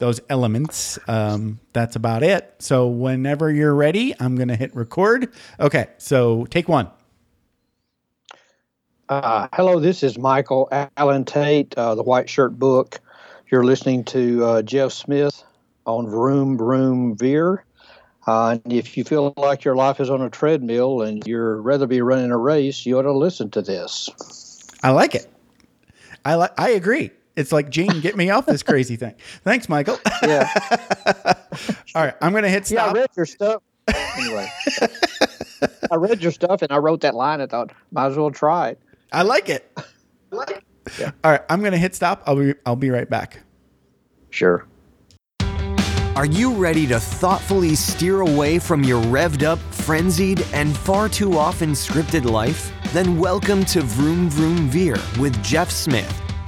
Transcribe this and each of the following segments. those elements. That's about it. So whenever you're ready, I'm going to hit record. Okay, so take one. Hello, this is Michael Alan Tate, The White Shirt Book. You're listening to Jeff Smith on Vroom Vroom Veer. And if you feel like your life is on a treadmill and you'd rather be running a race, you ought to listen to this. I like it. I agree. It's like, Gene, get me off this crazy thing. Thanks, Michael. Yeah. All right. I'm going to hit stop. Yeah, I read your stuff. Anyway. I read your stuff and I wrote that line. I thought, might as well try it. I like it. Yeah. All right. I'm going to hit stop. I'll be right back. Sure. Are you ready to thoughtfully steer away from your revved up, frenzied, and far too often scripted life? Then welcome to Vroom Vroom Veer with Jeff Smith,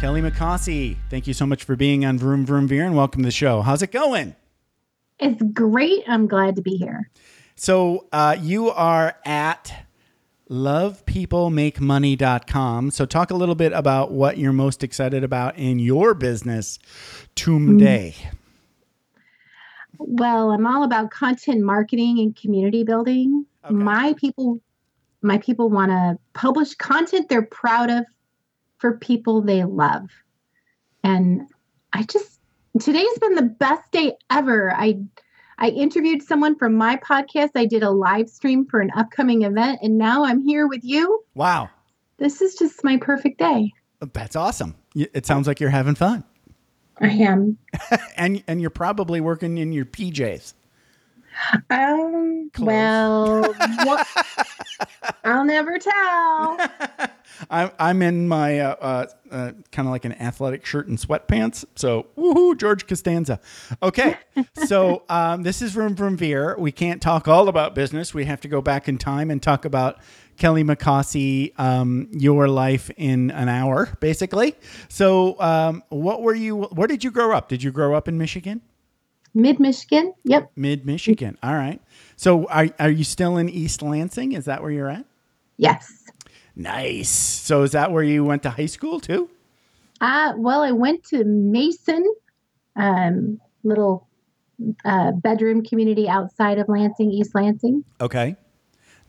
Kelly McCausey, thank you so much for being on Vroom Vroom Veer and welcome to the show. How's it going? It's great. I'm glad to be here. So you are at lovepeoplemakemoney.com. So talk a little bit about what you're most excited about in your business today. Well, I'm all about content marketing and community building. Okay. My people want to publish content they're proud of, for people they love. And today's been the best day ever. I interviewed someone from my podcast. I did a live stream for an upcoming event, and now I'm here with you. Wow. This is just my perfect day. That's awesome. It sounds like you're having fun. I am. And you're probably working in your PJs. Close. Well, I'll never tell. I'm in my kind of like an athletic shirt and sweatpants. So, woohoo, George Costanza. Okay, so this is Vroom Vroom Veer. We can't talk all about business. We have to go back in time and talk about Kelly McCausey, your life in an hour, basically. So, where did you grow up? Did you grow up in Michigan? Mid-Michigan, yep. Mid-Michigan, all right. So are you still in East Lansing? Is that where you're at? Yes. Nice. So is that where you went to high school too? Well, I went to Mason, little bedroom community outside of Lansing, East Lansing. Okay,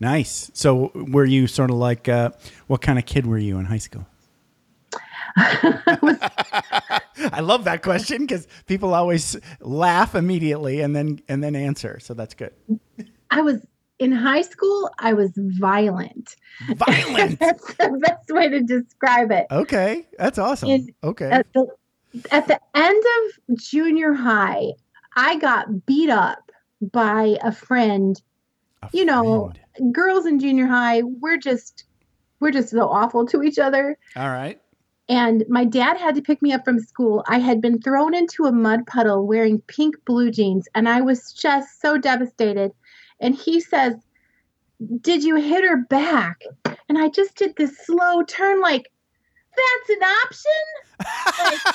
nice. So were you sort of like, what kind of kid were you in high school? I love that question because people always laugh immediately and then answer. So that's good. I was in high school. I was violent. Violent. That's the best way to describe it. Okay, that's awesome. And okay. At the end of junior high, I got beat up by a friend. You know, girls in junior high, we're just so awful to each other. All right. And my dad had to pick me up from school. I had been thrown into a mud puddle wearing pink blue jeans, and I was just so devastated. And he says, "Did you hit her back?" And I just did this slow turn like, that's an option?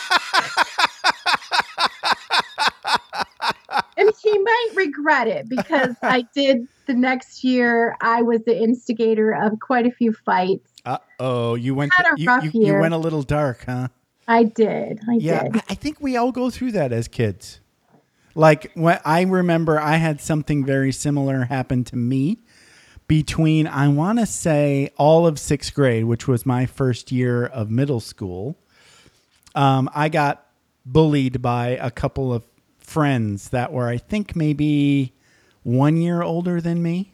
And he might regret it because I did the next year. I was the instigator of quite a few fights. Uh-oh, you went a little dark, huh? I did. I think we all go through that as kids. Like, when I remember I had something very similar happen to me between, I want to say, all of 6th grade, which was my first year of middle school. I got bullied by a couple of friends that were, I think, maybe 1 year older than me.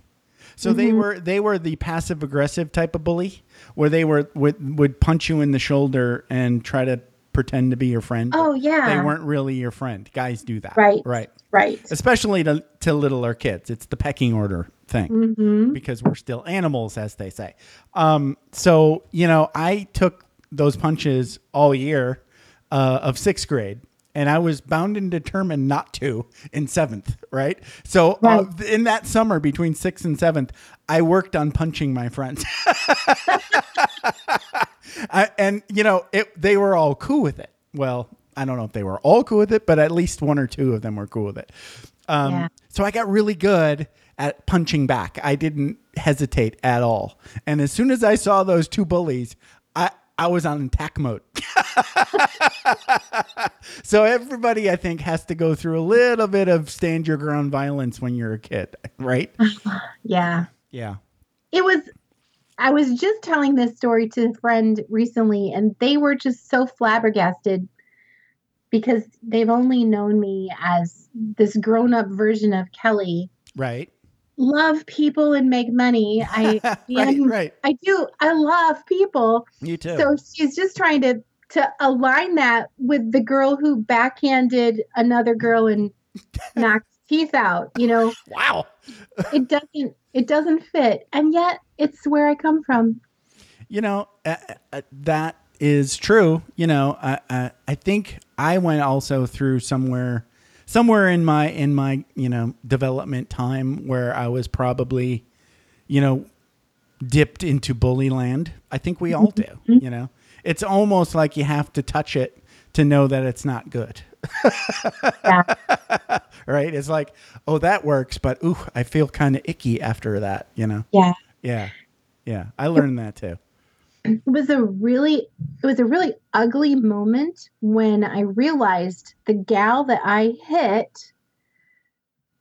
So mm-hmm. they were the passive aggressive type of bully where they would punch you in the shoulder and try to pretend to be your friend. Oh yeah. They weren't really your friend. Guys do that. Right. Especially to littler kids. It's the pecking order thing mm-hmm. because we're still animals, as they say. So, you know, I took those punches all year of 6th grade and I was bound and determined not to in seventh, right? So in that summer between 6th and 7th, I worked on punching my friends. And, you know, they were all cool with it. Well, I don't know if they were all cool with it, but at least one or two of them were cool with it. So I got really good at punching back. I didn't hesitate at all. And as soon as I saw those two bullies, I was on attack mode. So everybody, I think, has to go through a little bit of stand your ground violence when you're a kid, right? Yeah. Yeah. I was just telling this story to a friend recently, and they were just so flabbergasted because they've only known me as this grown-up version of Kelly. Right. Love people and make money. I do. I love people. You too. So she's just trying to align that with the girl who backhanded another girl and knocked teeth out, you know. Wow. It doesn't fit. And yet it's where I come from. You know, that is true. You know, I think I went also through somewhere in my, you know, development time where I was probably, you know, dipped into bully land. I think we all do, you know. It's almost like you have to touch it to know that it's not good. Yeah. Right? It's like, oh, that works, but ooh, I feel kind of icky after that, you know. Yeah. Yeah. Yeah. I learned that too. It was a really ugly moment when I realized the gal that I hit,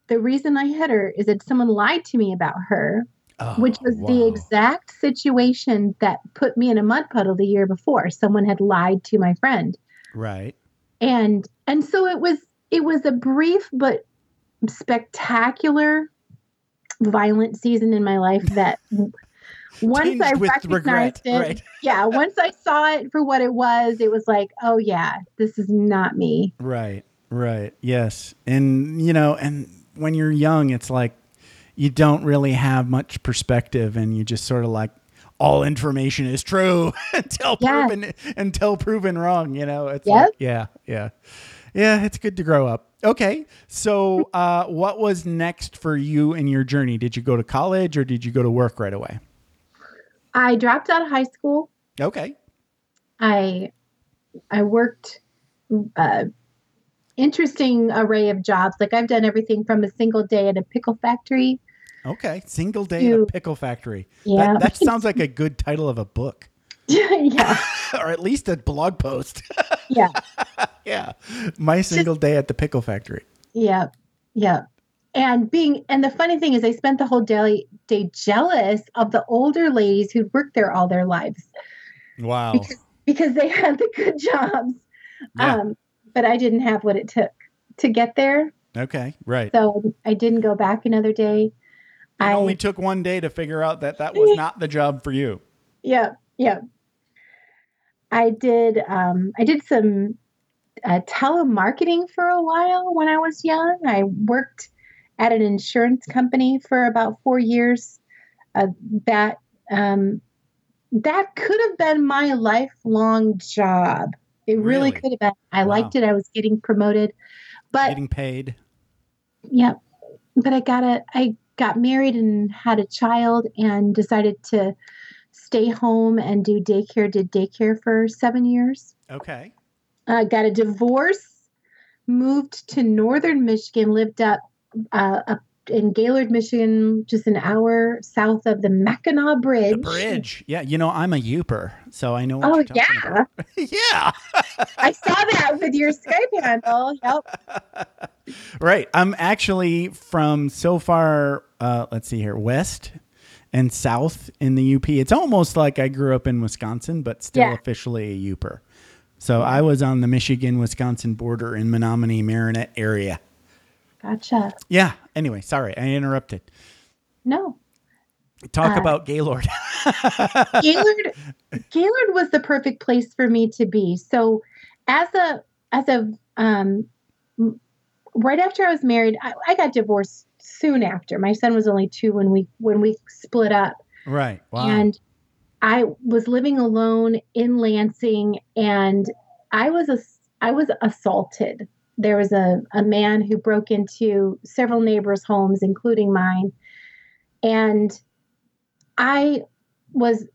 the reason I hit her is that someone lied to me about her, which was the exact situation that put me in a mud puddle the year before. Someone had lied to my friend. Right. And so it was a brief but spectacular violent season in my life that once I recognized regret, it, right? Yeah, once I saw it for what it was like, oh yeah, this is not me. Right, right, yes. And, you know, and when you're young, it's like you don't really have much perspective and you just sort of like, all information is true until proven wrong, you know? It's like, yeah. Yeah, it's good to grow up. Okay, so what was next for you in your journey? Did you go to college or did you go to work right away? I dropped out of high school. Okay. I worked interesting array of jobs. Like I've done everything from a single day at a pickle factory. Okay. Single day at a pickle factory. Yeah. That sounds like a good title of a book. Yeah. Or at least a blog post. Yeah. Yeah. My single day at the pickle factory. Yeah. Yeah. And the funny thing is I spent the whole day jealous of the older ladies who'd worked there all their lives. Wow. Because they had the good jobs. Yeah. But I didn't have what it took to get there. Okay. Right. So I didn't go back another day. I only took one day to figure out that was not the job for you. Yeah. Yeah. I did some telemarketing for a while when I was young. I worked at an insurance company for about 4 years. That could have been my lifelong job. It really could have been. I liked it. I was getting promoted, but getting paid. Yeah. But I got married and had a child and decided to stay home and do daycare. Did daycare for 7 years. Okay. Got a divorce, moved to northern Michigan, lived up in Gaylord, Michigan, just an hour south of the Mackinac Bridge. The bridge. Yeah. You know, I'm a youper, so I know what you're talking about. Yeah. I saw that with your Skype handle. Yep. Right. I'm actually from so far, let's see here, west and south in the UP. It's almost like I grew up in Wisconsin, but still officially a youper. So I was on the Michigan-Wisconsin border in Menominee-Marinette area. Gotcha. Yeah. Anyway, sorry, I interrupted. No. Talk about Gaylord. Gaylord was the perfect place for me to be. So right after I was married, I got divorced soon after. My son was only 2 when we split up. Right. Wow. And I was living alone in Lansing, and I was a I was assaulted. There was a man who broke into several neighbors' homes, including mine. And I was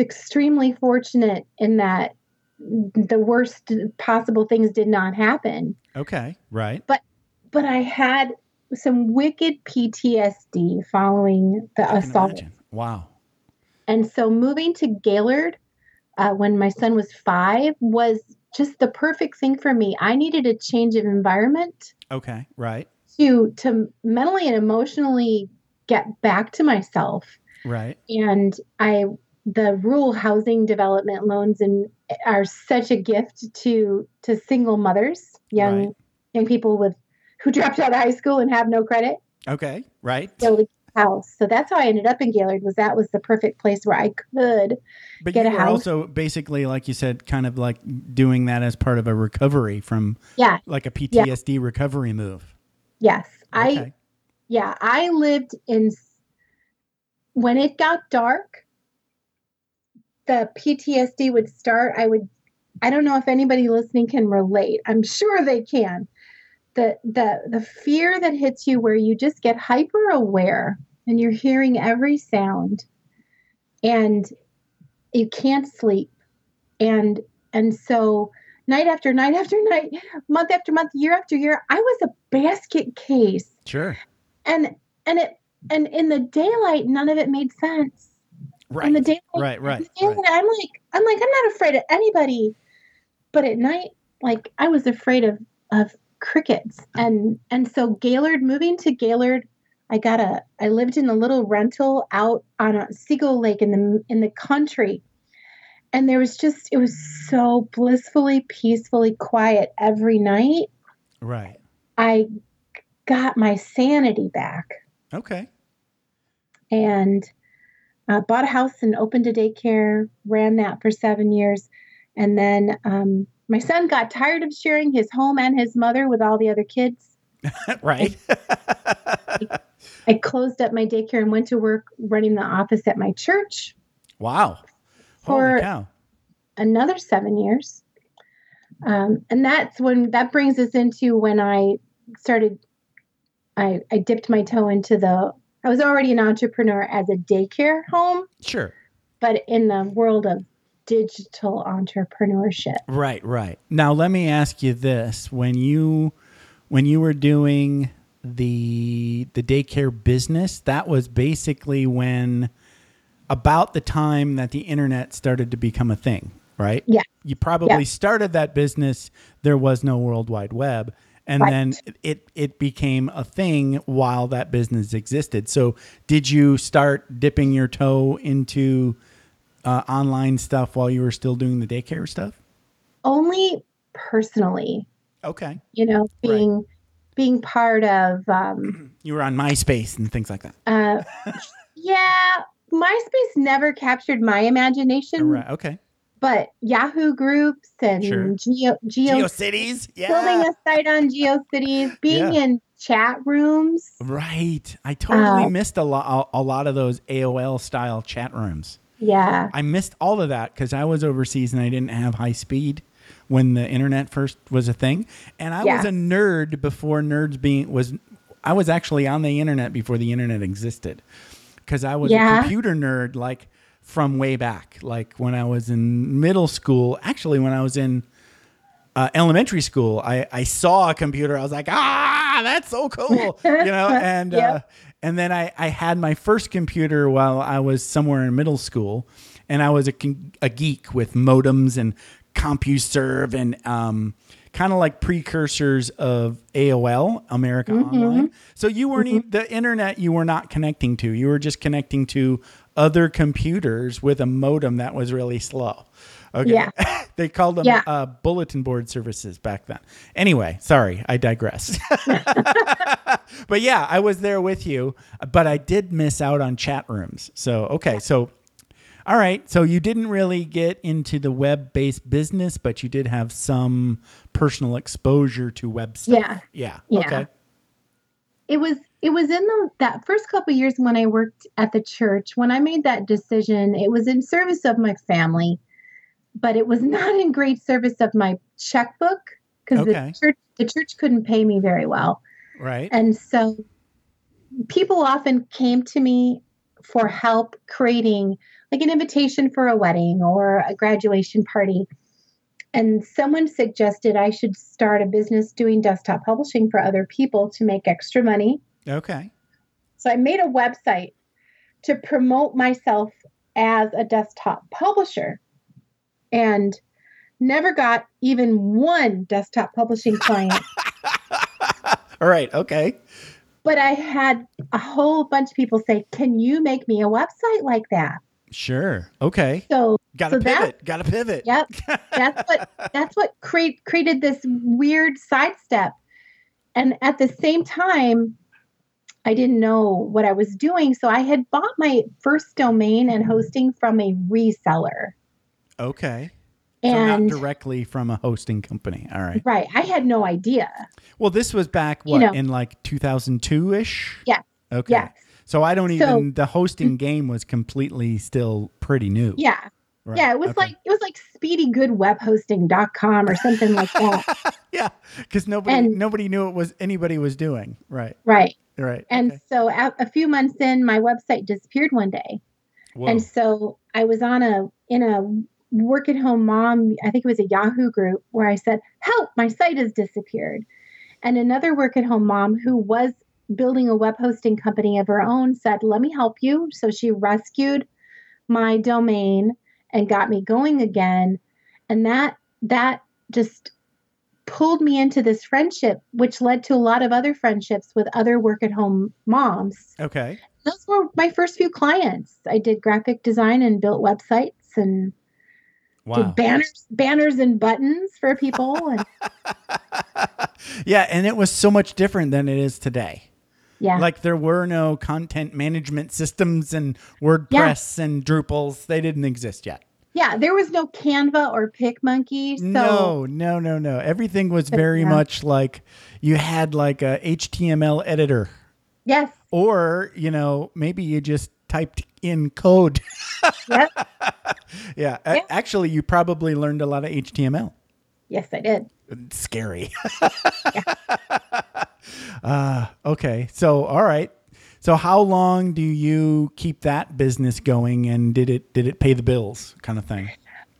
extremely fortunate in that the worst possible things did not happen. Okay, right. But I had some wicked PTSD following the assault. Wow. And so moving to Gaylord when my son was 5 was just the perfect thing for me. I needed a change of environment. Okay, right. To mentally and emotionally get back to myself. Right. And the rural housing development loans are such a gift to single mothers, young people who dropped out of high school and have no credit. Okay, right. House. So that's how I ended up in Gaylord, was that was the perfect place where I could get a house. But you were also basically, like you said, kind of like doing that as part of a recovery from like a PTSD recovery move. Yes. Okay. I lived in, when it got dark, the PTSD would start. I don't know if anybody listening can relate. I'm sure they can. The fear that hits you where you just get hyper aware and you're hearing every sound and you can't sleep. And so night after night after night, month after month, year after year, I was a basket case. Sure. And in the daylight, none of it made sense. Right. In the daylight, right. I'm not afraid of anybody, but at night, like I was afraid of crickets. And so moving to Gaylord, I lived in a little rental out on a Seagull Lake in the country. And it was so blissfully, peacefully quiet every night. Right. I got my sanity back. Okay. And bought a house and opened a daycare, ran that for 7 years. And then, my son got tired of sharing his home and his mother with all the other kids. Right. I closed up my daycare and went to work running the office at my church. Wow. Holy cow. Another 7 years. And that brings us into when I started, I dipped my toe into I was already an entrepreneur as a daycare home. Sure. But in the world of digital entrepreneurship. Right. Now, let me ask you this. When you were doing the daycare business, that was basically about the time that the internet started to become a thing, right? Yeah. You probably started that business. There was no World Wide Web. And then it became a thing while that business existed. So did you start dipping your toe into online stuff while you were still doing the daycare stuff? Only personally. Okay. You know, being part of... you were on MySpace and things like that. MySpace never captured my imagination. Right. Okay. But Yahoo groups and GeoCities. Yeah. Building a site on GeoCities, being in chat rooms. Right. I totally missed a lot of those AOL-style chat rooms. Yeah. I missed all of that because I was overseas and I didn't have high speed when the internet first was a thing. And I was a nerd before nerds I was actually on the internet before the internet existed because I was a computer nerd, like from way back, like when I was in middle school, actually when I was in elementary school, I saw a computer. I was like, that's so cool. And then I had my first computer while I was somewhere in middle school, and I was a geek with modems and CompuServe and kind of like precursors of AOL, America Online. So you weren't the internet you were not connecting to. You were just connecting to other computers with a modem that was really slow. Okay. Yeah. They called them bulletin board services back then. Anyway, sorry, I digress. But I was there with you, but I did miss out on chat rooms. So, okay. So, all right. So you didn't really get into the web-based business, but you did have some personal exposure to web stuff. Yeah. Okay. It was in that first couple of years when I worked at the church, when I made that decision, it was in service of my family. but it was not in great service of my checkbook because the church couldn't pay me very well. Right. And so people often came to me for help creating like an invitation for a wedding or a graduation party. And someone suggested I should start a business doing desktop publishing for other people to make extra money. Okay. So I made a website to promote myself as a desktop publisher and never got even one desktop publishing client. All right. Okay. But I had a whole bunch of people say, can you make me a website like that? Sure. Okay. So Gotta pivot. Yep. That's what created this weird sidestep. And at the same time, I didn't know what I was doing. So I had bought my first domain and hosting from a reseller. Okay. And so not directly from a hosting company. All right. Right. I had no idea. Well, this was back in like 2002-ish? Yeah. Okay. Yeah. So the hosting game was completely still pretty new. Yeah. Right. Yeah. It was like speedygoodwebhosting.com or something like that. Yeah. Cause nobody knew it was anybody was doing. Right. Right. Right. And so a few months in, my website disappeared one day. Whoa. And so I was in a Work at Home Mom, I think it was a Yahoo group where I said, help, my site has disappeared. And another Work at Home Mom who was building a web hosting company of her own said, let me help you. So she rescued my domain and got me going again. And that just pulled me into this friendship, which led to a lot of other friendships with other work at home moms. Okay. Those were my first few clients. I did graphic design and built websites and did banners and buttons for people. And yeah. And it was so much different than it is today. Yeah. Like there were no content management systems and WordPress and Drupals. They didn't exist yet. Yeah. There was no Canva or PicMonkey. So no. Everything was very much like you had like a HTML editor. Yes. Or, maybe you just typed in code. Yep. Yeah. Yeah. Actually, you probably learned a lot of HTML. Yes, I did. Scary. Yeah. Okay. So, all right. So how long do you keep that business going and did it pay the bills kind of thing?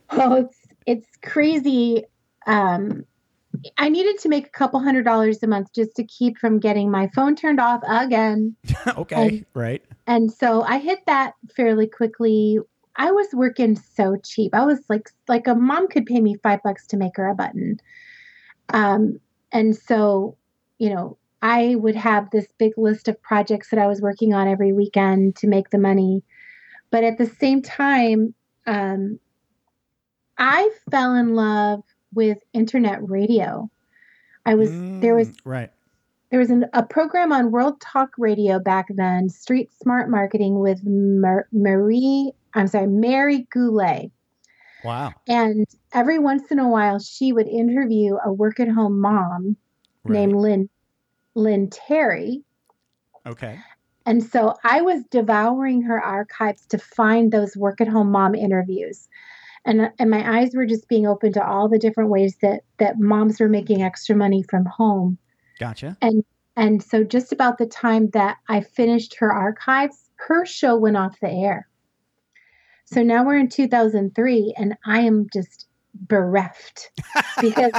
Oh, it's crazy. I needed to make $200 a month just to keep from getting my phone turned off again. Okay. Right. And so I hit that fairly quickly. I was working so cheap. I was like a mom could pay me $5 to make her a button. And so, I would have this big list of projects that I was working on every weekend to make the money. But at the same time, I fell in love with internet radio. There was a program on World Talk Radio back then, Street Smart Marketing with Mary Goulet. Wow. And every once in a while, she would interview a work-at-home mom named Lynn Terry. Okay. And so I was devouring her archives to find those work-at-home mom interviews. And my eyes were just being open to all the different ways that moms were making extra money from home. Gotcha. And so just about the time that I finished her archives, her show went off the air. So now we're in 2003 and I am just bereft because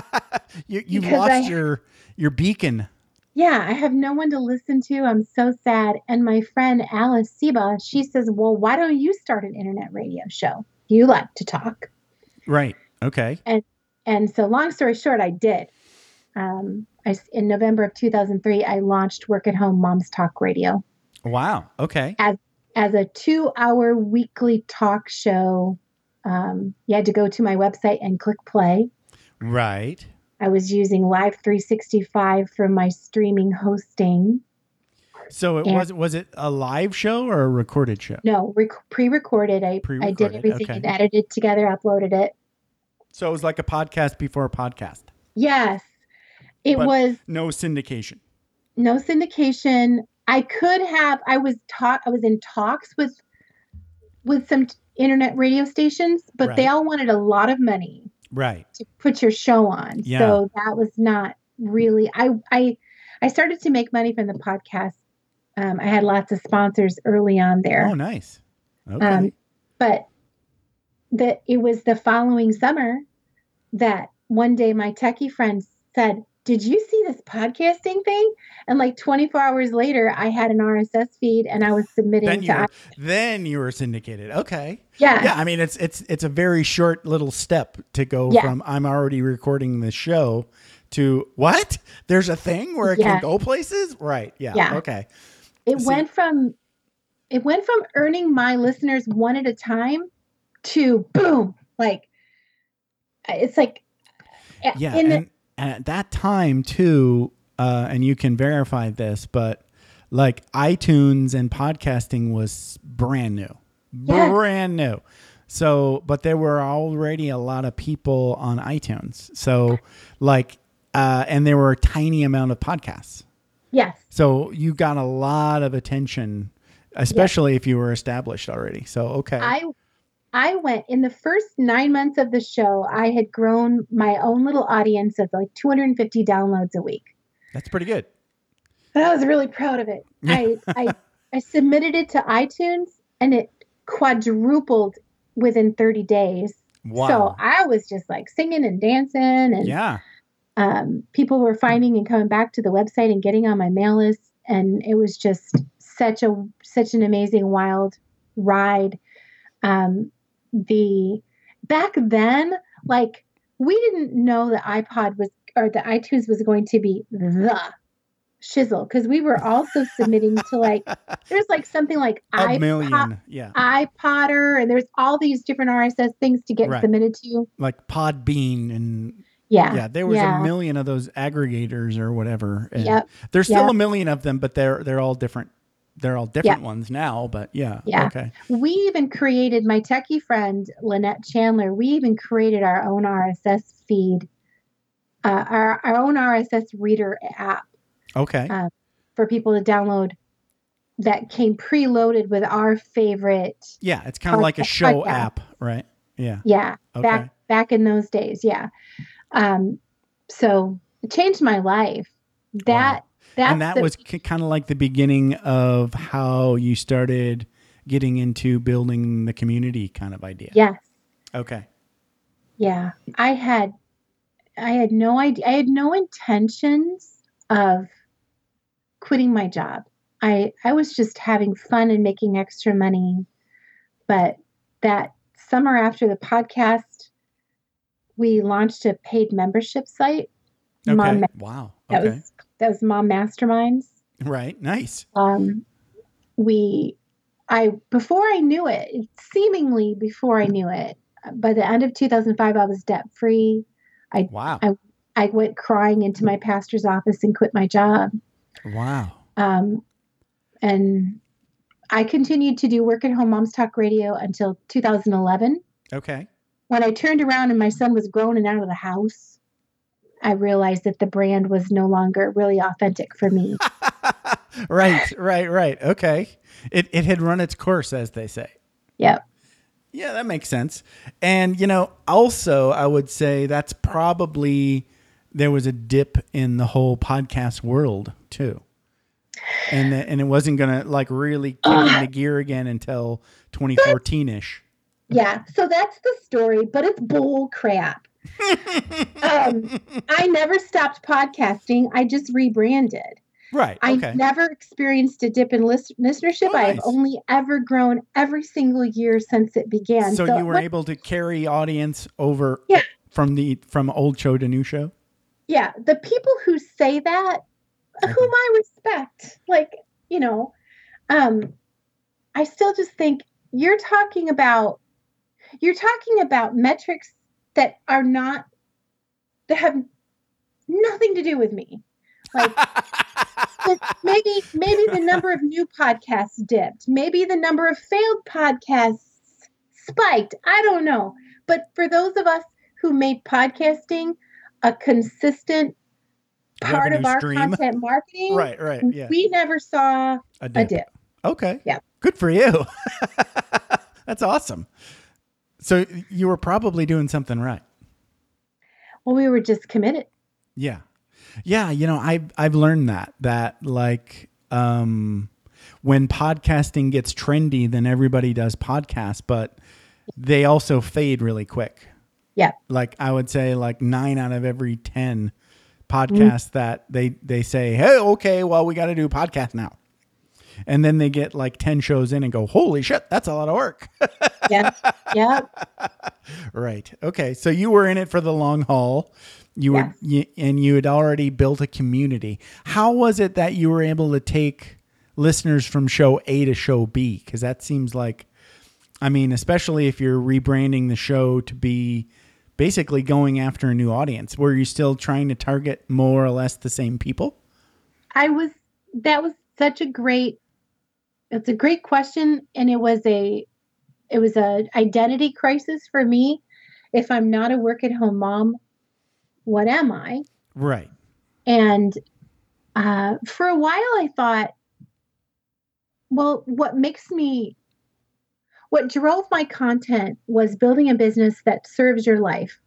you lost your beacon. Yeah. I have no one to listen to. I'm so sad. And my friend, Alice Seba, she says, well, why don't you start an internet radio show? You like to talk. Right. Okay. And so long story short, I did. In November of 2003, I launched Work at Home Mom's Talk Radio. Wow. Okay. As a 2-hour weekly talk show, you had to go to my website and click play. Right. I was using Live 365 for my streaming hosting. So was it a live show or a recorded show? No, pre-recorded. I did everything and edited together, uploaded it. So it was like a podcast before a podcast. Yes. It was no syndication. No syndication. I was in talks with some internet radio stations, but right. they all wanted a lot of money right. to put your show on. Yeah. So that was not really, I started to make money from the podcast. I had lots of sponsors early on there. Oh, nice. Okay. But it was the following summer that one day my techie friend said, "Did you see this podcasting thing?" And like 24 hours later, I had an RSS feed and I was submitting Then you were syndicated. Okay. Yeah. Yeah. I mean, it's a very short little step to go yeah. from I'm already recording this show to what? There's a thing where it yeah. can go places? Right. Yeah. yeah. Okay. It went from earning my listeners one at a time to boom. Like, it's like. Yeah. And at that time too, and you can verify this, but like iTunes and podcasting was brand new. So, but there were already a lot of people on iTunes. So like, and there were a tiny amount of podcasts. Yes. So you got a lot of attention, especially yes. if you were established already. So, okay. I went in the first 9 months of the show, I had grown my own little audience of like 250 downloads a week. That's pretty good. But I was really proud of it. I submitted it to iTunes and it quadrupled within 30 days. Wow. So I was just like singing and dancing and yeah. People were finding and coming back to the website and getting on my mail list. And it was just such an amazing wild ride. Back then, like we didn't know the iPod was, or the iTunes was going to be the shizzle. Cause we were also submitting to like, there's like something like iPod, yeah. iPodder, and there's all these different RSS things to get right. submitted to. Like Podbean and yeah, yeah there was yeah. a million of those aggregators or whatever. Yep. There's still yep. a million of them, but they're all different. They're all different yeah. ones now, but yeah. Yeah. Okay. We even created, my techie friend, Lynette Chandler, we even created our own RSS feed, our own RSS reader app. Okay. For people to download that came preloaded with our favorite. Yeah. It's kind of like a show podcast. App, right? Yeah. Yeah. Okay. Back in those days. Yeah. So it changed my life. That. Wow. And that was kind of like the beginning of how you started getting into building the community kind of idea. Yes. Okay. Yeah. I had no idea. I had no intentions of quitting my job. I was just having fun and making extra money. But that summer after the podcast, we launched a paid membership site. Okay. Wow. Okay. That was Mom Masterminds. Right. Nice. Before I knew it, by the end of 2005, I was debt free. Wow. I went crying into my pastor's office and quit my job. Wow. And I continued to do Work at Home Mom's Talk Radio until 2011. Okay. When I turned around and my son was grown and out of the house, I realized that the brand was no longer really authentic for me. Right. Okay. It had run its course, as they say. Yep. Yeah, that makes sense. And, also I would say that's probably, there was a dip in the whole podcast world too. And it wasn't going to like really kick into gear again until 2014-ish. Yeah. So that's the story, but it's bull crap. I never stopped podcasting. I just rebranded. Right. Okay. I never experienced a dip in listenership. Oh, nice. I've only ever grown every single year since it began. So you were able to carry audience over yeah. from old show to new show? Yeah. The people who say that, okay. whom I respect, I still just think you're talking about metrics that are not, that have nothing to do with me. Like maybe the number of new podcasts dipped. Maybe the number of failed podcasts spiked. I don't know. But for those of us who made podcasting a consistent part of our stream. Content marketing, right, yeah. we never saw a dip. Okay. Yeah. Good for you. That's awesome. So you were probably doing something right. Well, we were just committed. Yeah. Yeah. You know, I've learned that like, when podcasting gets trendy, then everybody does podcasts, but they also fade really quick. Yeah. Like I would say like 9 out of every 10 podcasts that they say, hey, okay, well, we got to do podcast now. And then they get like 10 shows in and go, holy shit, that's a lot of work. Yeah. Yeah. Right. Okay. So you were in it for the long haul. You had already built a community. How was it that you were able to take listeners from show A to show B? Because that seems like, I mean, especially if you're rebranding the show to be basically going after a new audience, were you still trying to target more or less the same people? That's a great question. And it was a identity crisis for me. If I'm not a work at home mom, what am I? Right. And for a while I thought, well, what drove my content was building a business that serves your life.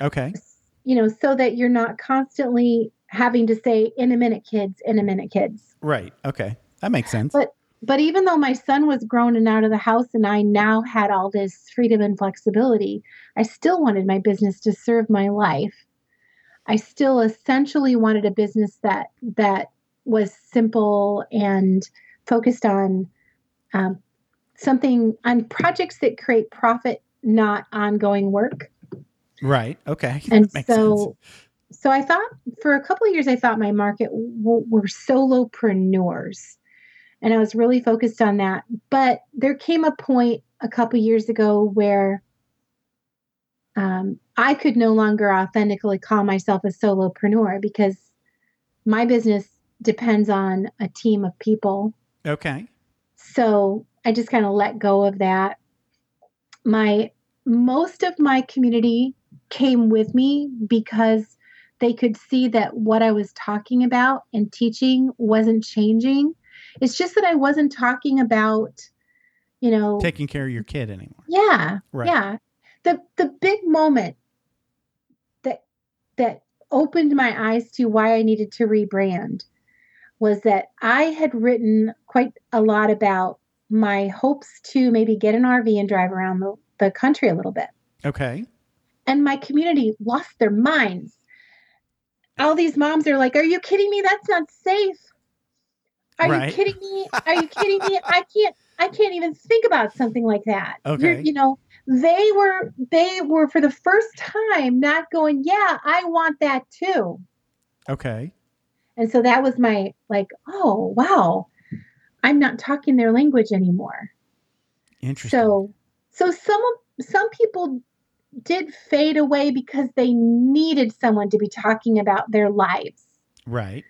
Okay. You know, so that you're not constantly having to say, in a minute, kids. Right. Okay. That makes sense. But even though my son was grown and out of the house and I now had all this freedom and flexibility, I still wanted my business to serve my life. I still essentially wanted a business that was simple and focused on something on projects that create profit, not ongoing work. Right. Okay. And that makes sense. So I thought for a couple of years, I thought my market were solopreneurs. And I was really focused on that. But there came a point a couple years ago where I could no longer authentically call myself a solopreneur because my business depends on a team of people. Okay. So I just kind of let go of that. Most of my community came with me because they could see that what I was talking about and teaching wasn't changing. It's just that I wasn't talking about, you know, taking care of your kid anymore. Yeah. Right. Yeah. The big moment that opened my eyes to why I needed to rebrand was that I had written quite a lot about my hopes to maybe get an RV and drive around the country a little bit. Okay. And my community lost their minds. All these moms are like, are you kidding me? That's not safe. Are you kidding me? I can't even think about something like that. Okay. You know, they were for the first time not going, yeah, I want that too. Okay. And so that was my like, oh, wow, I'm not talking their language anymore. Interesting. So some people did fade away because they needed someone to be talking about their lives. Right.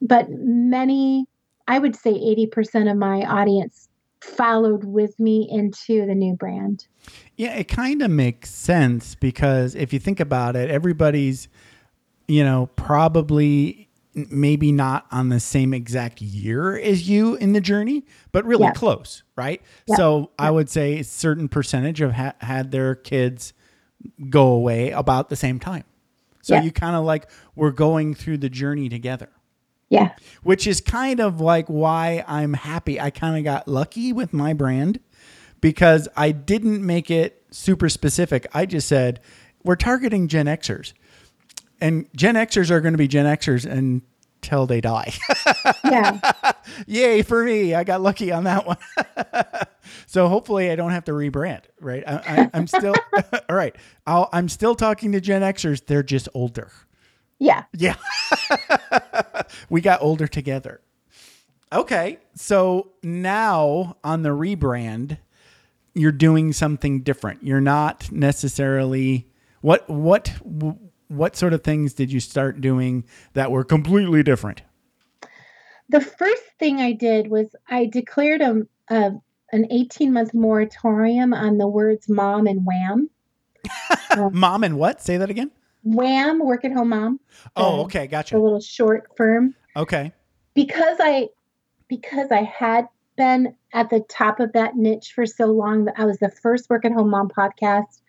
But many, I would say 80% of my audience followed with me into the new brand. Yeah, it kind of makes sense because if you think about it, everybody's, you know, probably maybe not on the same exact year as you in the journey, but really close, right? Yeah. So I would say a certain percentage of had their kids go away about the same time. So you kind of like we're going through the journey together. Yeah. Which is kind of like why I'm happy. I kind of got lucky with my brand because I didn't make it super specific. I just said, we're targeting Gen Xers. And Gen Xers are going to be Gen Xers until they die. Yeah. Yay for me. I got lucky on that one. So hopefully I don't have to rebrand, right? I'm still, all right. I'm still talking to Gen Xers. They're just older. Yeah. Yeah. We got older together. Okay. So now on the rebrand, you're doing something different. You're not necessarily what sort of things did you start doing that were completely different? The first thing I did was I declared an 18-month moratorium on the words mom and wham. Mom and what? Say that again. Wham, work at home mom. Oh, okay. Gotcha. A little short firm. Okay. Because I had been at the top of that niche for so long that I was the first Work at Home Mom podcast.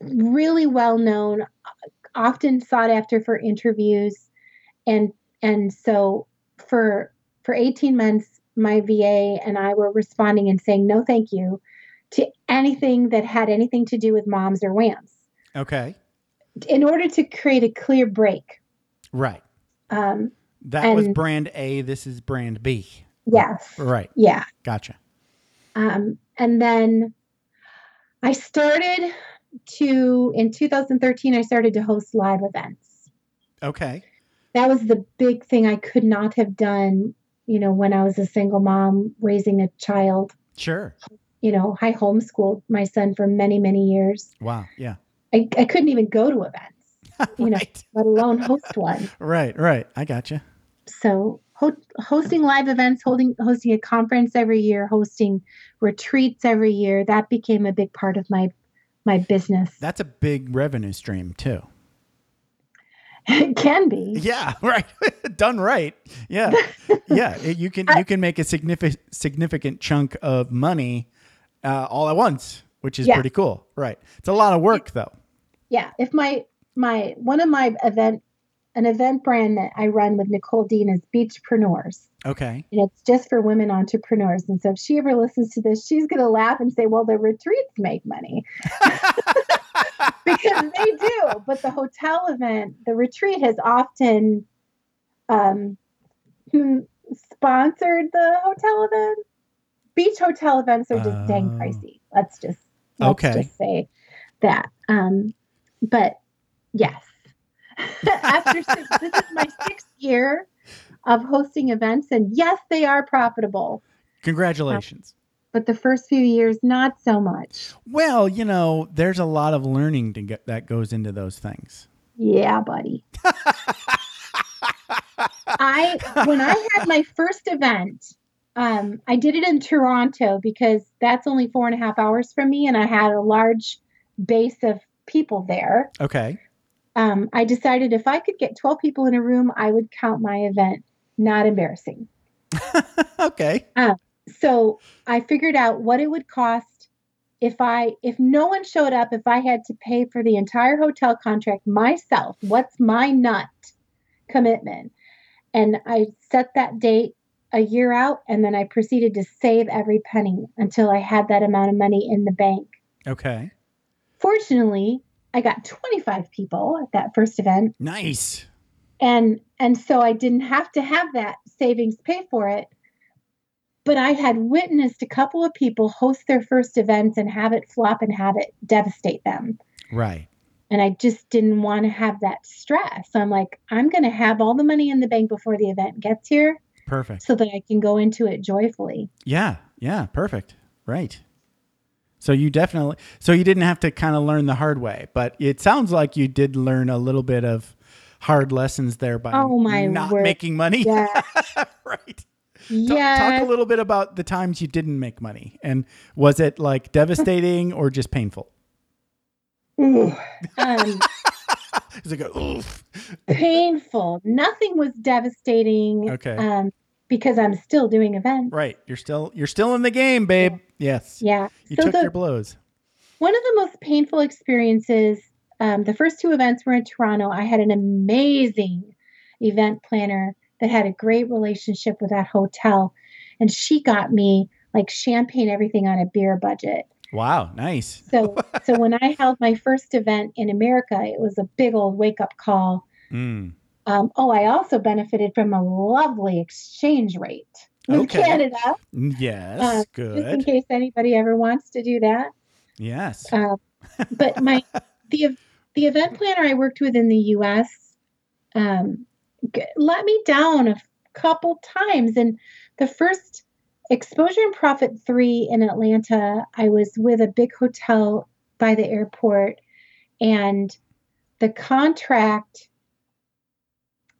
Really well known, often sought after for interviews. And so for 18 months, my VA and I were responding and saying, no, thank you to anything that had anything to do with moms or whams. Okay. In order to create a clear break. Right. That was brand A. This is brand B. Yes. Right. Yeah. Gotcha. And then I started to, in 2013, I started to host live events. Okay. That was the big thing I could not have done, you know, when I was a single mom raising a child. Sure. You know, I homeschooled my son for many, many years. Wow. Yeah. I couldn't even go to events, you right. know, let alone host one. Right. Right. I gotcha. So hosting live events, hosting a conference every year, hosting retreats every year, that became a big part of my business. That's a big revenue stream too. It can be. Yeah. Right. Done right. Yeah. Yeah. You can make a significant chunk of money all at once, which is pretty cool. Right. It's a lot of work though. Yeah. If an event brand that I run with Nicole Dean is Beachpreneurs. Okay. And it's just for women entrepreneurs. And so if she ever listens to this, she's going to laugh and say, well, the retreats make money. Because they do. But the hotel event, the retreat has often sponsored the hotel event. Beach hotel events are just dang pricey. Let's just say that. But yes. After this is my sixth year of hosting events, and yes, they are profitable. Congratulations. But the first few years, not so much. Well, you know, there's a lot of learning that goes into those things. Yeah, buddy. When I had my first event, I did it in Toronto because that's only 4.5 hours from me, and I had a large base of people there. Okay. I decided if I could get 12 people in a room, I would count my event. Not embarrassing. Okay. So I figured out what it would cost if no one showed up, if I had to pay for the entire hotel contract myself, what's my nut commitment? And I set that date a year out, and then I proceeded to save every penny until I had that amount of money in the bank. Okay. Fortunately, I got 25 people at that first event. Nice. And so I didn't have to have that savings pay for it. But I had witnessed a couple of people host their first events and have it flop and have it devastate them. Right. And I just didn't want to have that stress. So I'm like, I'm going to have all the money in the bank before the event gets here. Perfect. So that I can go into it joyfully. Yeah. Yeah. Perfect. Right. So you didn't have to kind of learn the hard way, but it sounds like you did learn a little bit of hard lessons there by making money. Yeah. Right. Yeah. Talk a little bit about the times you didn't make money, and was it like devastating or just painful? Ooh. Painful. Nothing was devastating. Okay. Because I'm still doing events. Right. You're still in the game, babe. Yes. Yeah. You took your blows. One of the most painful experiences, the first two events were in Toronto. I had an amazing event planner that had a great relationship with that hotel. And she got me like champagne, everything on a beer budget. Wow. Nice. So when I held my first event in America, it was a big old wake up call. Mm. I also benefited from a lovely exchange rate with Canada. Yes, good. Just in case anybody ever wants to do that. Yes. But the event planner I worked with in the U.S. let me down a couple times. And the first Exposure and Profit 3 in Atlanta, I was with a big hotel by the airport, and the contract.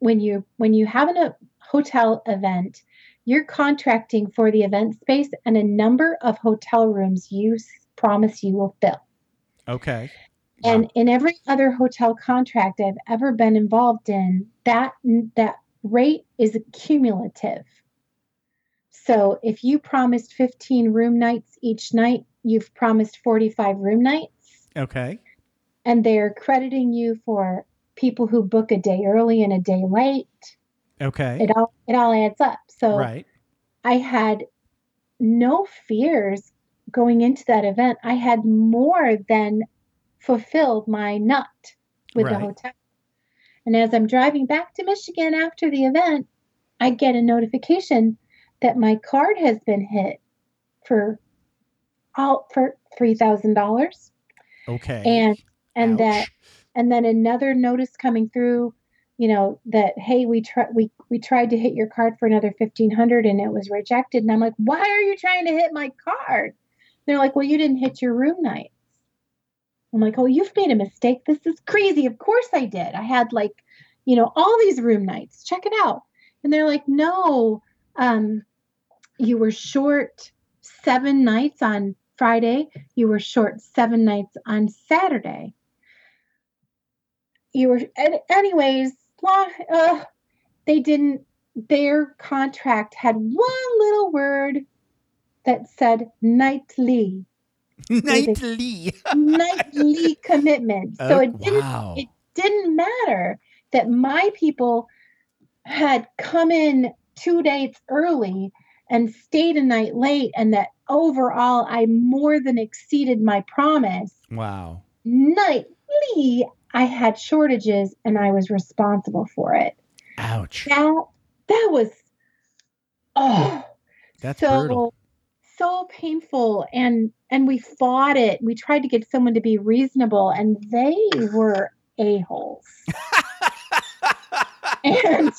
When you have a hotel event, you're contracting for the event space and a number of hotel rooms you promise you will fill. Okay. And in every other hotel contract I've ever been involved in, that rate is cumulative. So if you promised 15 room nights each night, you've promised 45 room nights. Okay. And they're crediting you for people who book a day early and a day late. Okay. It all adds up. So right. I had no fears going into that event. I had more than fulfilled my nut with right. the hotel. And as I'm driving back to Michigan after the event, I get a notification that my card has been hit for $3,000. Okay. And ouch. That, and then another notice coming through, you know, that, hey, we tried to hit your card for another $1,500 and it was rejected. And I'm like, why are you trying to hit my card? They're like, well, you didn't hit your room night. I'm like, oh, you've made a mistake. This is crazy. Of course I did. I had like, you know, all these room nights. Check it out. And they're like, no, you were short 7 nights on Friday. You were short 7 nights on Saturday. You were, anyways, they didn't, their contract had one little word that said nightly. Nightly. Nightly commitment. So it didn't matter that my people had come in 2 dates early and stayed a night late, and that overall I more than exceeded my promise. Wow. Nightly, I had shortages and I was responsible for it. Ouch. That was, oh, that's so brutal. So painful. And we fought it. We tried to get someone to be reasonable, and they were a-holes. And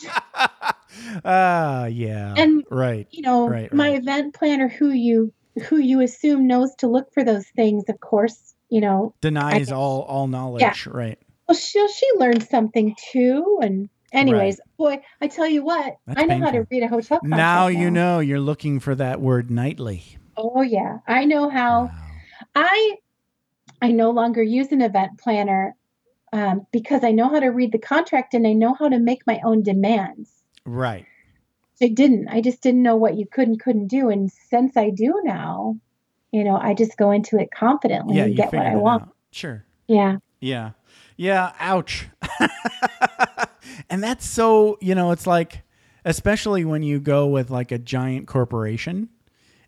yeah. And right. You know, right, my event planner who you assume knows to look for those things, of course, you know, denies all knowledge, yeah. Right. Well, she learned something too, and anyways, right. Boy, I tell you what, that's I know painful. How to read a hotel contract now. You know, you're looking for that word nightly. Oh yeah. I know how. Wow. I no longer use an event planner. Because I know how to read the contract and I know how to make my own demands. Right. I just didn't know what you could and couldn't do. And since I do now, you know, I just go into it confidently and get what I want. Out. Sure. Yeah. Yeah. Yeah. Ouch. And that's so, you know, it's like, especially when you go with like a giant corporation,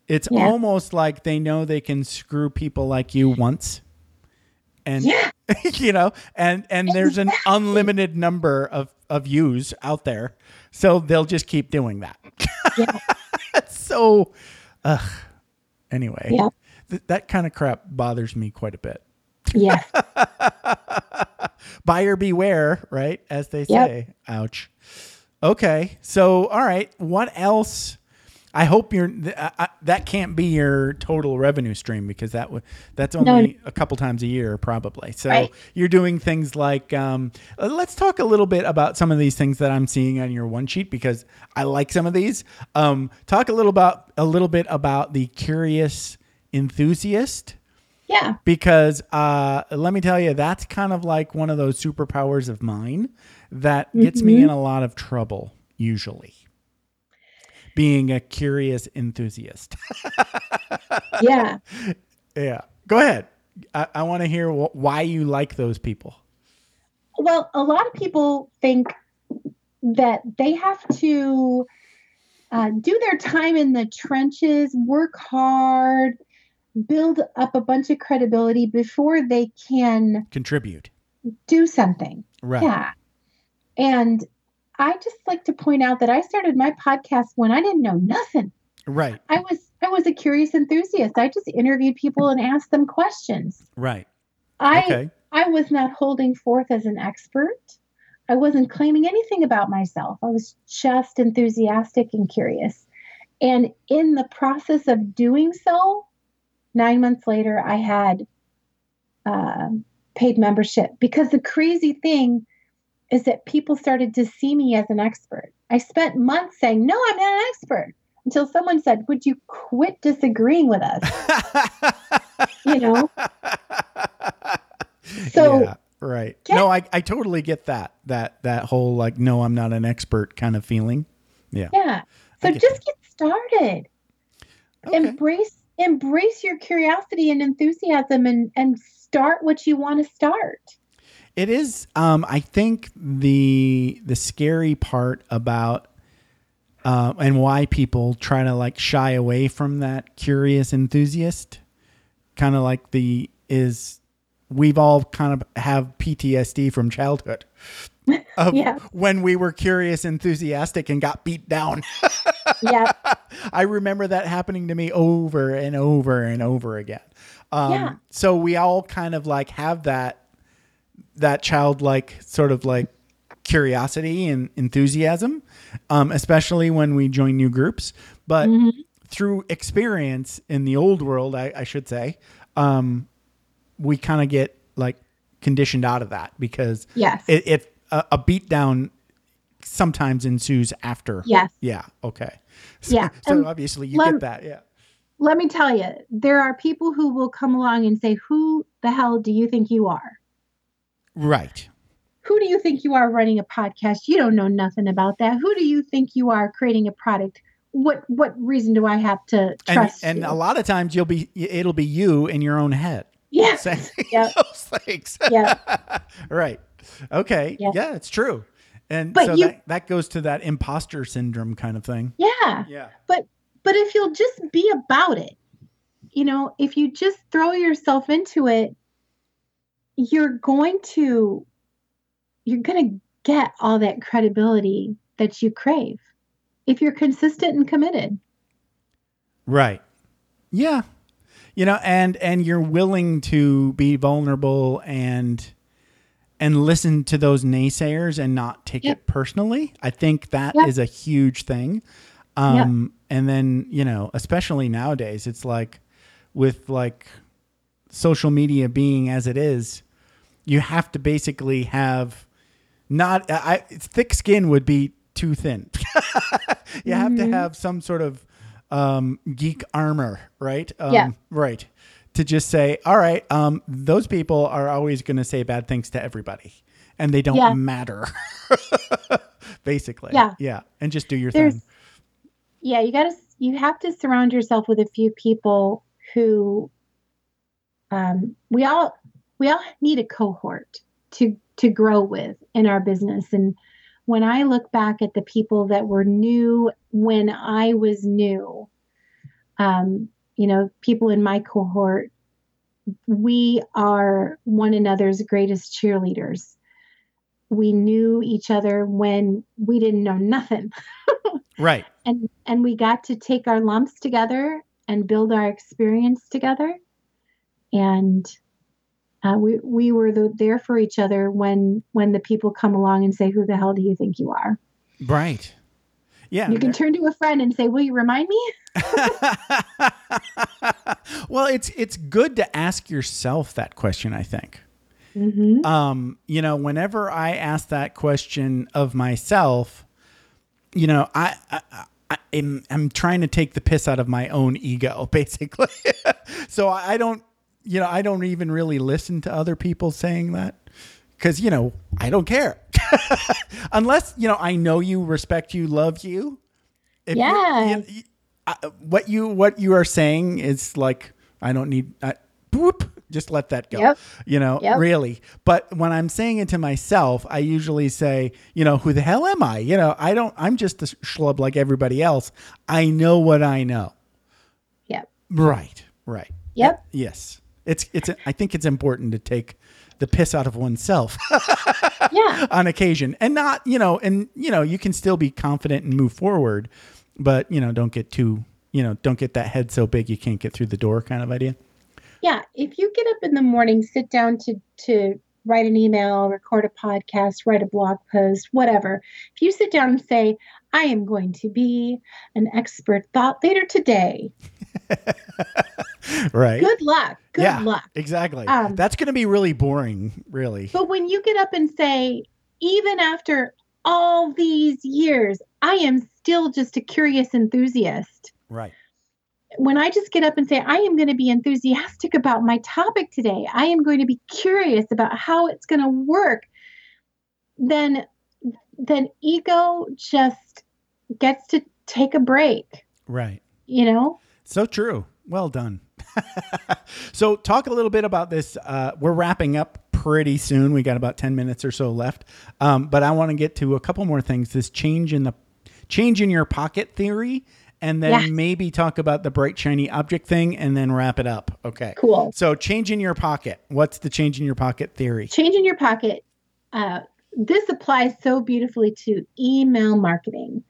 it's almost like they know they can screw people like you once. And, you know, and there's an unlimited number of yous out there. So they'll just keep doing that. Yeah. So, anyway, that kind of crap bothers me quite a bit. Yeah. Buyer beware, right? As they say. Yep. Ouch. Okay. So, all right. What else? I hope that can't be your total revenue stream, because that's only a couple times a year probably. So you're doing things like, let's talk a little bit about some of these things that I'm seeing on your one sheet, because I like some of these. Talk a little bit about the curious enthusiast. Yeah. Because let me tell you, that's kind of like one of those superpowers of mine that gets me in a lot of trouble usually. Being a curious enthusiast. Yeah. Yeah. Go ahead. I want to hear why you like those people. Well, a lot of people think that they have to do their time in the trenches, work hard, build up a bunch of credibility before they can contribute, do something. Right. Yeah. And I just like to point out that I started my podcast when I didn't know nothing. Right. I was a curious enthusiast. I just interviewed people and asked them questions. Right. I was not holding forth as an expert. I wasn't claiming anything about myself. I was just enthusiastic and curious. And in the process of doing so, 9 months later, I had paid membership, because the crazy thing is that people started to see me as an expert. I spent months saying, no, I'm not an expert, until someone said, would you quit disagreeing with us? You know? So, yeah, right. No, I totally get that whole, like, no, I'm not an expert kind of feeling. Yeah. Yeah. So just get started. Okay. Embrace your curiosity and enthusiasm and start what you want to start. It is, I think the scary part about, and why people try to like shy away from that curious enthusiast, kind of like we've all kind of have PTSD from childhood. Yeah. When we were curious, enthusiastic, and got beat down. Yeah. I remember that happening to me over and over and over again. So we all kind of like have that childlike sort of like curiosity and enthusiasm, especially when we join new groups. But through experience in the old world, I should say, we kind of get like conditioned out of that because a beatdown sometimes ensues after. Yes. Yeah. Okay. So, yeah. So obviously you get that. Yeah. Let me tell you, there are people who will come along and say, who the hell do you think you are? Right. Who do you think you are running a podcast? You don't know nothing about that. Who do you think you are creating a product? What reason do I have to trust you? And a lot of times it'll be you in your own head. Yeah. Saying those things. Yeah. Right. Okay. Yep. Yeah, it's true. And but so that goes to that imposter syndrome kind of thing. Yeah. Yeah. But if you'll just be about it, you know, if you just throw yourself into it, you're going to get all that credibility that you crave if you're consistent and committed. Right. Yeah. You know, and you're willing to be vulnerable and listen to those naysayers and not take it personally. I think that is a huge thing. And then, you know, especially nowadays, it's like with like social media being as it is, you have to basically have thick skin would be too thin. You have to have some sort of geek armor, right? Right. To just say, all right, those people are always going to say bad things to everybody and they don't matter. Basically. Yeah. Yeah. And just do your thing. Yeah. You have to surround yourself with a few people who, we all need a cohort to grow with in our business. And when I look back at the people that were new when I was new, you know, people in my cohort, we are one another's greatest cheerleaders. We knew each other when we didn't know nothing. Right. And we got to take our lumps together and build our experience together. And we were there for each other when the people come along and say, who the hell do you think you are? Right. Yeah, you can turn to a friend and say, will you remind me? Well, it's good to ask yourself that question, I think. Mm-hmm. You know, whenever I ask that question of myself, you know, I'm trying to take the piss out of my own ego, basically. So I don't even really listen to other people saying that. Because, you know, I don't care. Unless, you know, I know you, respect you, love you. What you are saying is like, I don't need, just let that go, you know, really. But when I'm saying it to myself, I usually say, you know, who the hell am I? You know, I'm just a schlub like everybody else. I know what I know. Yep. Right. Yep. Yes. I think it's important to take the piss out of oneself on occasion and not, you know, and you know, you can still be confident and move forward, but you know, don't get that head so big you can't get through the door kind of idea. Yeah. If you get up in the morning, sit down to write an email, record a podcast, write a blog post, whatever. If you sit down and say, I am going to be an expert thought leader today. Right. Good luck. Good luck. Exactly. That's going to be really boring, really. But when you get up and say, even after all these years, I am still just a curious enthusiast. Right. When I just get up and say, I am going to be enthusiastic about my topic today, I am going to be curious about how it's going to work, then ego just gets to take a break. Right. You know? So true. Well done. So talk a little bit about this. We're wrapping up pretty soon. We got about 10 minutes or so left. But I want to get to a couple more things. This change in your pocket theory, and then maybe talk about the bright, shiny object thing and then wrap it up. Okay, cool. So change in your pocket. What's the change in your pocket theory? Change in your pocket. This applies so beautifully to email marketing.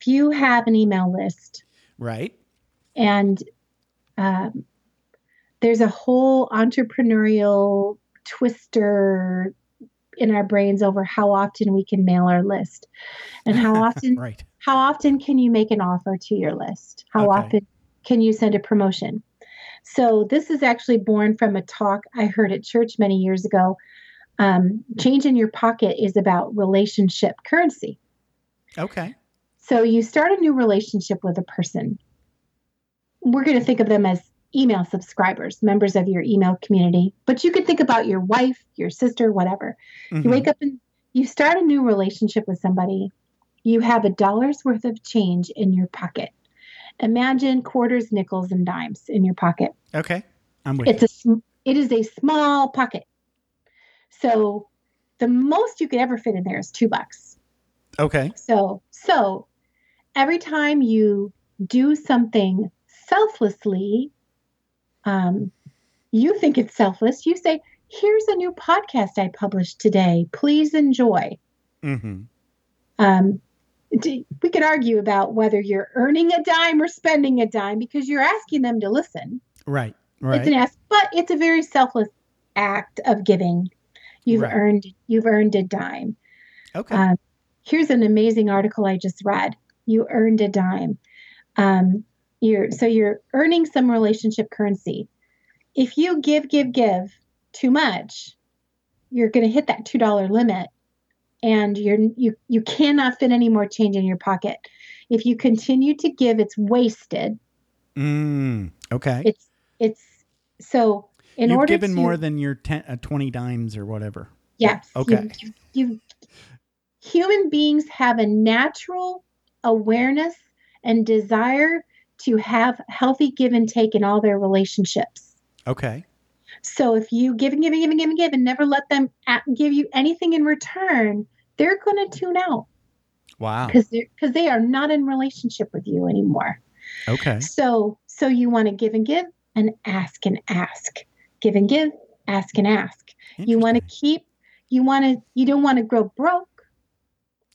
If you have an email list, right, and there's a whole entrepreneurial twister in our brains over how often we can mail our list, and how often, right, how often can you make an offer to your list? How often can you send a promotion? So this is actually born from a talk I heard at church many years ago. Change in your pocket is about relationship currency. Okay. So you start a new relationship with a person. We're going to think of them as email subscribers, members of your email community, but you could think about your wife, your sister, whatever. Mm-hmm. You wake up and you start a new relationship with somebody. You have a dollar's worth of change in your pocket. Imagine quarters, nickels, and dimes in your pocket. Okay. I'm with you. It is a small pocket. So the most you could ever fit in there is $2. Okay. So every time you do something selflessly, you think it's selfless. You say, here's a new podcast I published today. Please enjoy. Mm-hmm. We could argue about whether you're earning a dime or spending a dime, because you're asking them to listen. Right. It's an ask, but it's a very selfless act of giving. You've earned a dime. Okay. Here's an amazing article I just read. You earned a dime. You're earning some relationship currency. If you give too much, you're going to hit that $2 limit, and you cannot fit any more change in your pocket. If you continue to give, it's wasted. Okay. It's so in you've order given to more than your 20 dimes or whatever. Yes. Okay. You human beings have a natural awareness and desire to have healthy give and take in all their relationships. Okay. So if you give and never let them give you anything in return, they're going to tune out. Wow. Because they are not in relationship with you anymore. Okay. So you want to give and ask and ask. Give and give, ask and ask. You want to you don't want to grow broke.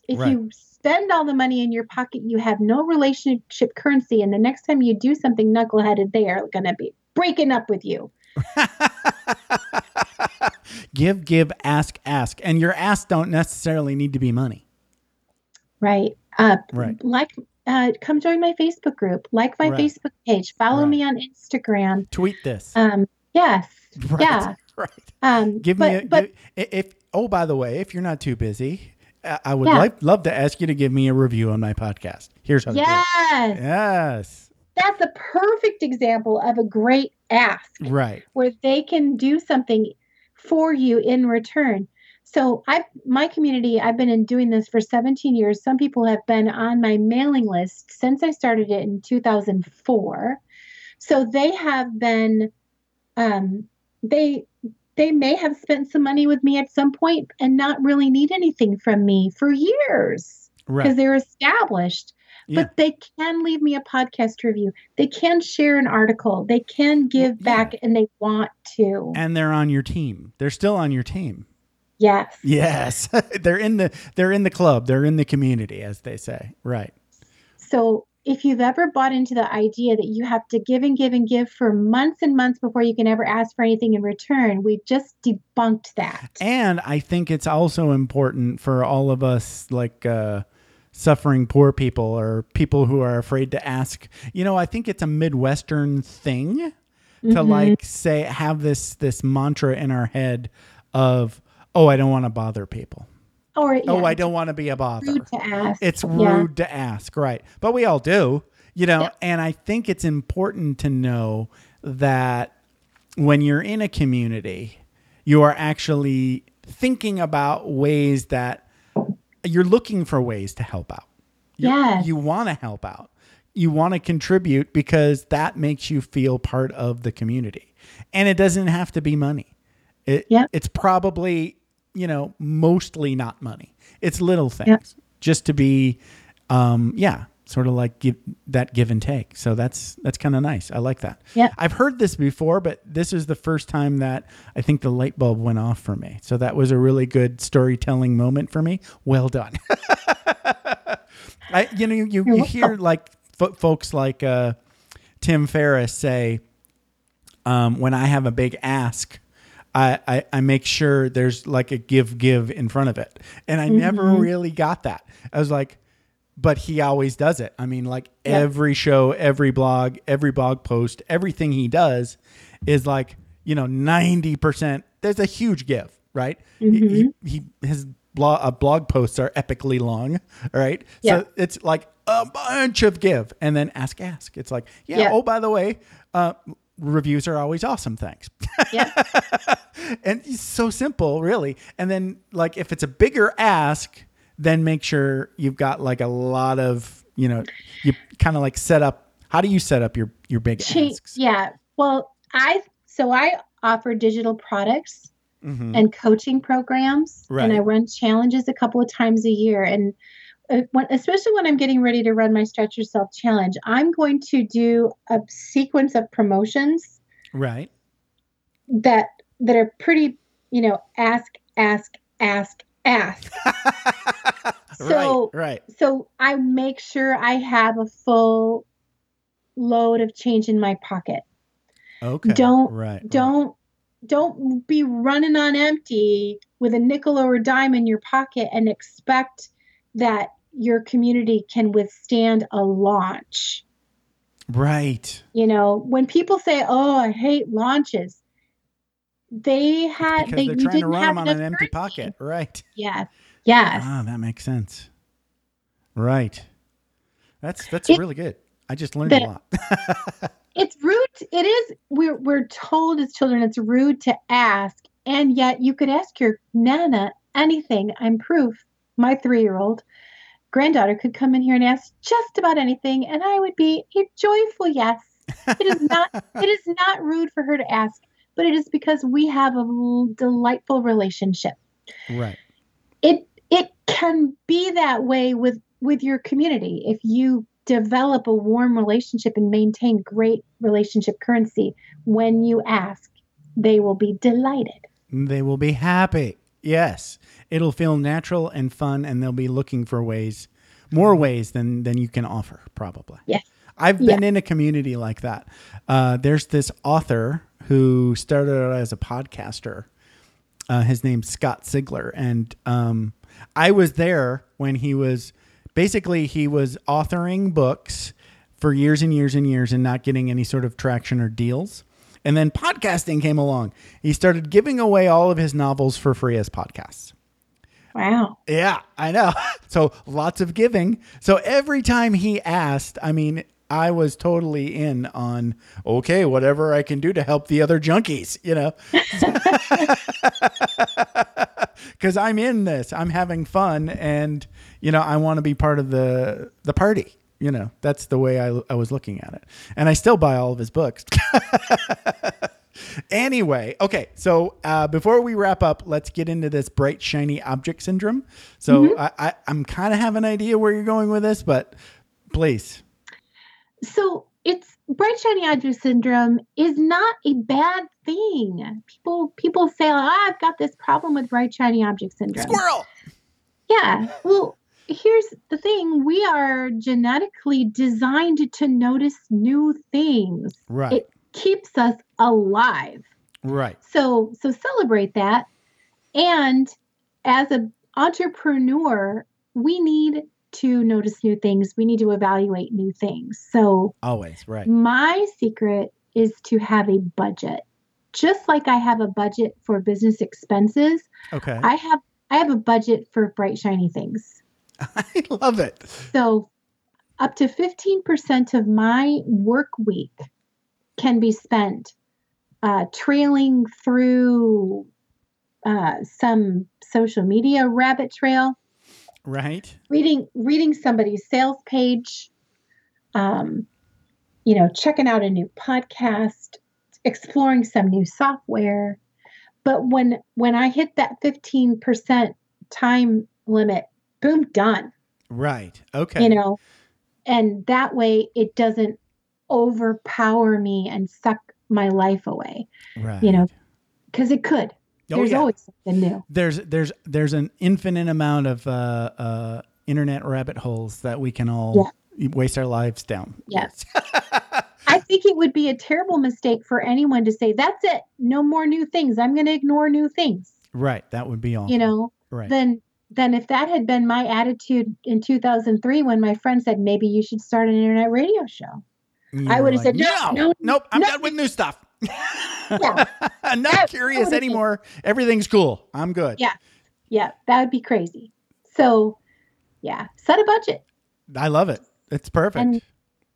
If you spend all the money in your pocket, you have no relationship currency. And the next time you do something knuckleheaded, they are going to be breaking up with you. Give, ask. And your asks don't necessarily need to be money. Right. Come join my Facebook group. Like my Facebook page. Follow me on Instagram. Tweet this. Yes. Right. Yeah. Right. By the way, if you're not too busy, I would love to ask you to give me a review on my podcast. Here's how to do it. Yes. That's a perfect example of a great ask. Right. Where they can do something for you in return. So my community, I've been doing this for 17 years. Some people have been on my mailing list since I started it in 2004. So they have been, they may have spent some money with me at some point and not really need anything from me for years because they're established, but they can leave me a podcast review. They can share an article. They can give back and they want to. And they're on your team. They're still on your team. Yes. Yes. They're in the club. They're in the community, as they say. Right. So if you've ever bought into the idea that you have to give for months and months before you can ever ask for anything in return, we've just debunked that. And I think it's also important for all of us, like suffering poor people or people who are afraid to ask. You know, I think it's a Midwestern thing to have this mantra in our head of, oh, I don't want to bother people. Oh, I don't want to be a bother. It's rude to ask, right? But we all do, you know. Yep. And I think it's important to know that when you're in a community, you are actually thinking about ways that you're looking for ways to help out. You want to help out. You want to contribute because that makes you feel part of the community. And it doesn't have to be money. It's probably, mostly not money. It's little things just to be, sort of like give and take. So that's kind of nice. I like that. Yeah. I've heard this before, but this is the first time that I think the light bulb went off for me. So that was a really good storytelling moment for me. Well done. You hear like folks like Tim Ferriss say, when I have a big ask, I make sure there's like a give in front of it. And I never really got that. I was like, but he always does it. I mean, like every show, every blog post, everything he does is like, 90%. There's a huge give, right? His blog posts are epically long, right? Yeah. So it's like a bunch of give and then ask. It's like, oh, by the way, reviews are always awesome. Thanks. Yeah. And it's so simple, really. And then like, if it's a bigger ask, then make sure you've got like a lot of, you kind of like set up. How do you set up your big asks? Yeah. Well, I offer digital products and coaching programs, and I run challenges a couple of times a year. And especially when I'm getting ready to run my Stretch Yourself Challenge, I'm going to do a sequence of promotions, right? That are pretty, ask. So I make sure I have a full load of change in my pocket. Okay. Don't be running on empty with a nickel or a dime in your pocket and expect that your community can withstand a launch. Right. When people say, "Oh, I hate launches," you didn't have them on an empty pocket, right? Yeah. Yes. Ah, that makes sense. Right. That's really good. I just learned a lot. It's rude. It is. We're told as children it's rude to ask, and yet you could ask your nana anything. I'm proof. My 3-year-old granddaughter could come in here and ask just about anything, and I would be a joyful yes. It is not rude for her to ask. But it is because we have a delightful relationship. Right. It can be that way with your community. If you develop a warm relationship and maintain great relationship currency, when you ask, they will be delighted. They will be happy. Yes. It'll feel natural and fun, and they'll be looking for more ways than you can offer, probably. Yes. I've been in a community like that. There's this author who started out as a podcaster. His name's Scott Sigler. And I was there when he was authoring books for years and years and years and not getting any sort of traction or deals. And then podcasting came along. He started giving away all of his novels for free as podcasts. Wow. Yeah, I know. So lots of giving. So every time he asked, I was totally in on, okay, whatever I can do to help the other junkies, because I'm in this, I'm having fun. And, I want to be part of the party. That's the way I was looking at it. And I still buy all of his books. Anyway. Okay. So, before we wrap up, let's get into this bright, shiny object syndrome. So I'm kind of have an idea where you're going with this, but please. So it's bright, shiny object syndrome is not a bad thing. People say, I've got this problem with bright, shiny object syndrome. Squirrel! Yeah. Well, here's the thing. We are genetically designed to notice new things. Right. It keeps us alive. Right. So celebrate that. And as an entrepreneur, we need to notice new things. We need to evaluate new things. So always, right. My secret is to have a budget. Just like I have a budget for business expenses. Okay. I have a budget for bright, shiny things. I love it. So up to 15% of my work week can be spent trailing through some social media rabbit trail. Right. Reading somebody's sales page, checking out a new podcast, exploring some new software. But when I hit that 15% time limit, boom, done. Right. Okay. And that way it doesn't overpower me and suck my life away. Right. Because it could. There's always something new. There's an infinite amount of internet rabbit holes that we can all waste our lives down. Yes. I think it would be a terrible mistake for anyone to say, that's it. No more new things. I'm going to ignore new things. Right. That would be awful. Right. Then if that had been my attitude in 2003, when my friend said, maybe you should start an internet radio show, I would have said, nope. I'm done with new stuff. Yeah. I'm not curious anymore. Everything's cool. I'm good. Yeah. Yeah. That would be crazy. So yeah, set a budget. I love it. It's perfect.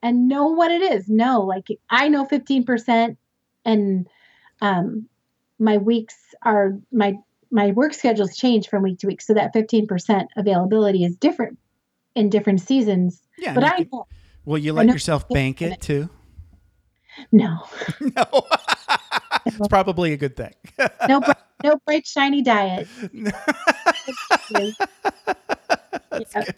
And know what it is. No, like I know 15% and, my weeks are my work schedules change from week to week. So that 15% availability is different in different seasons. Yeah. But you let yourself bank it too? No. It's probably a good thing. No bright, shiny diet. That's good.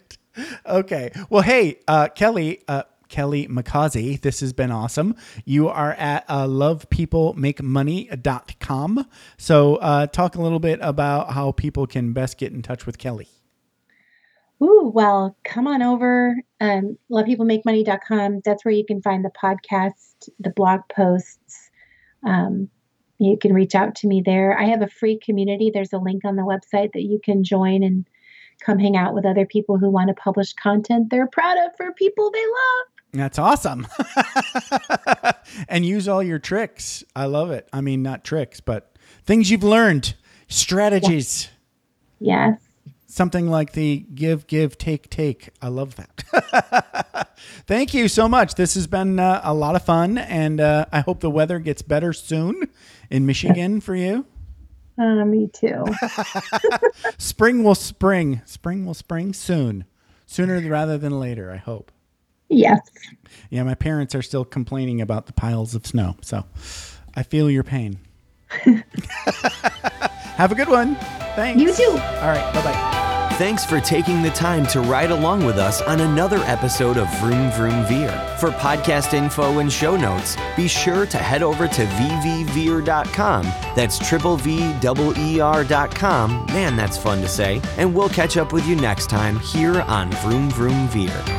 Okay. Well, hey, Kelly McCausey, this has been awesome. You are at lovepeoplemakemoney.com. So talk a little bit about how people can best get in touch with Kelly. Ooh, well, come on over. Lovepeoplemakemoney.com. That's where you can find the podcast, the blog posts. You can reach out to me there. I have a free community. There's a link on the website that you can join and come hang out with other people who want to publish content they're proud of for people they love. That's awesome. And use all your tricks. I love it. I mean, not tricks, but things you've learned, strategies. Yes. Something like the give, take. I love that. Thank you so much. This has been a lot of fun. And I hope the weather gets better soon in Michigan for you. Me too. Spring will spring soon. Sooner rather than later, I hope. Yes. Yeah, my parents are still complaining about the piles of snow. So I feel your pain. Have a good one. Thanks. You too. All right. Bye-bye. Thanks for taking the time to ride along with us on another episode of Vroom Vroom Veer. For podcast info and show notes, be sure to head over to vvveer.com. That's vvveer.com. Man, that's fun to say. And we'll catch up with you next time here on Vroom Vroom Veer.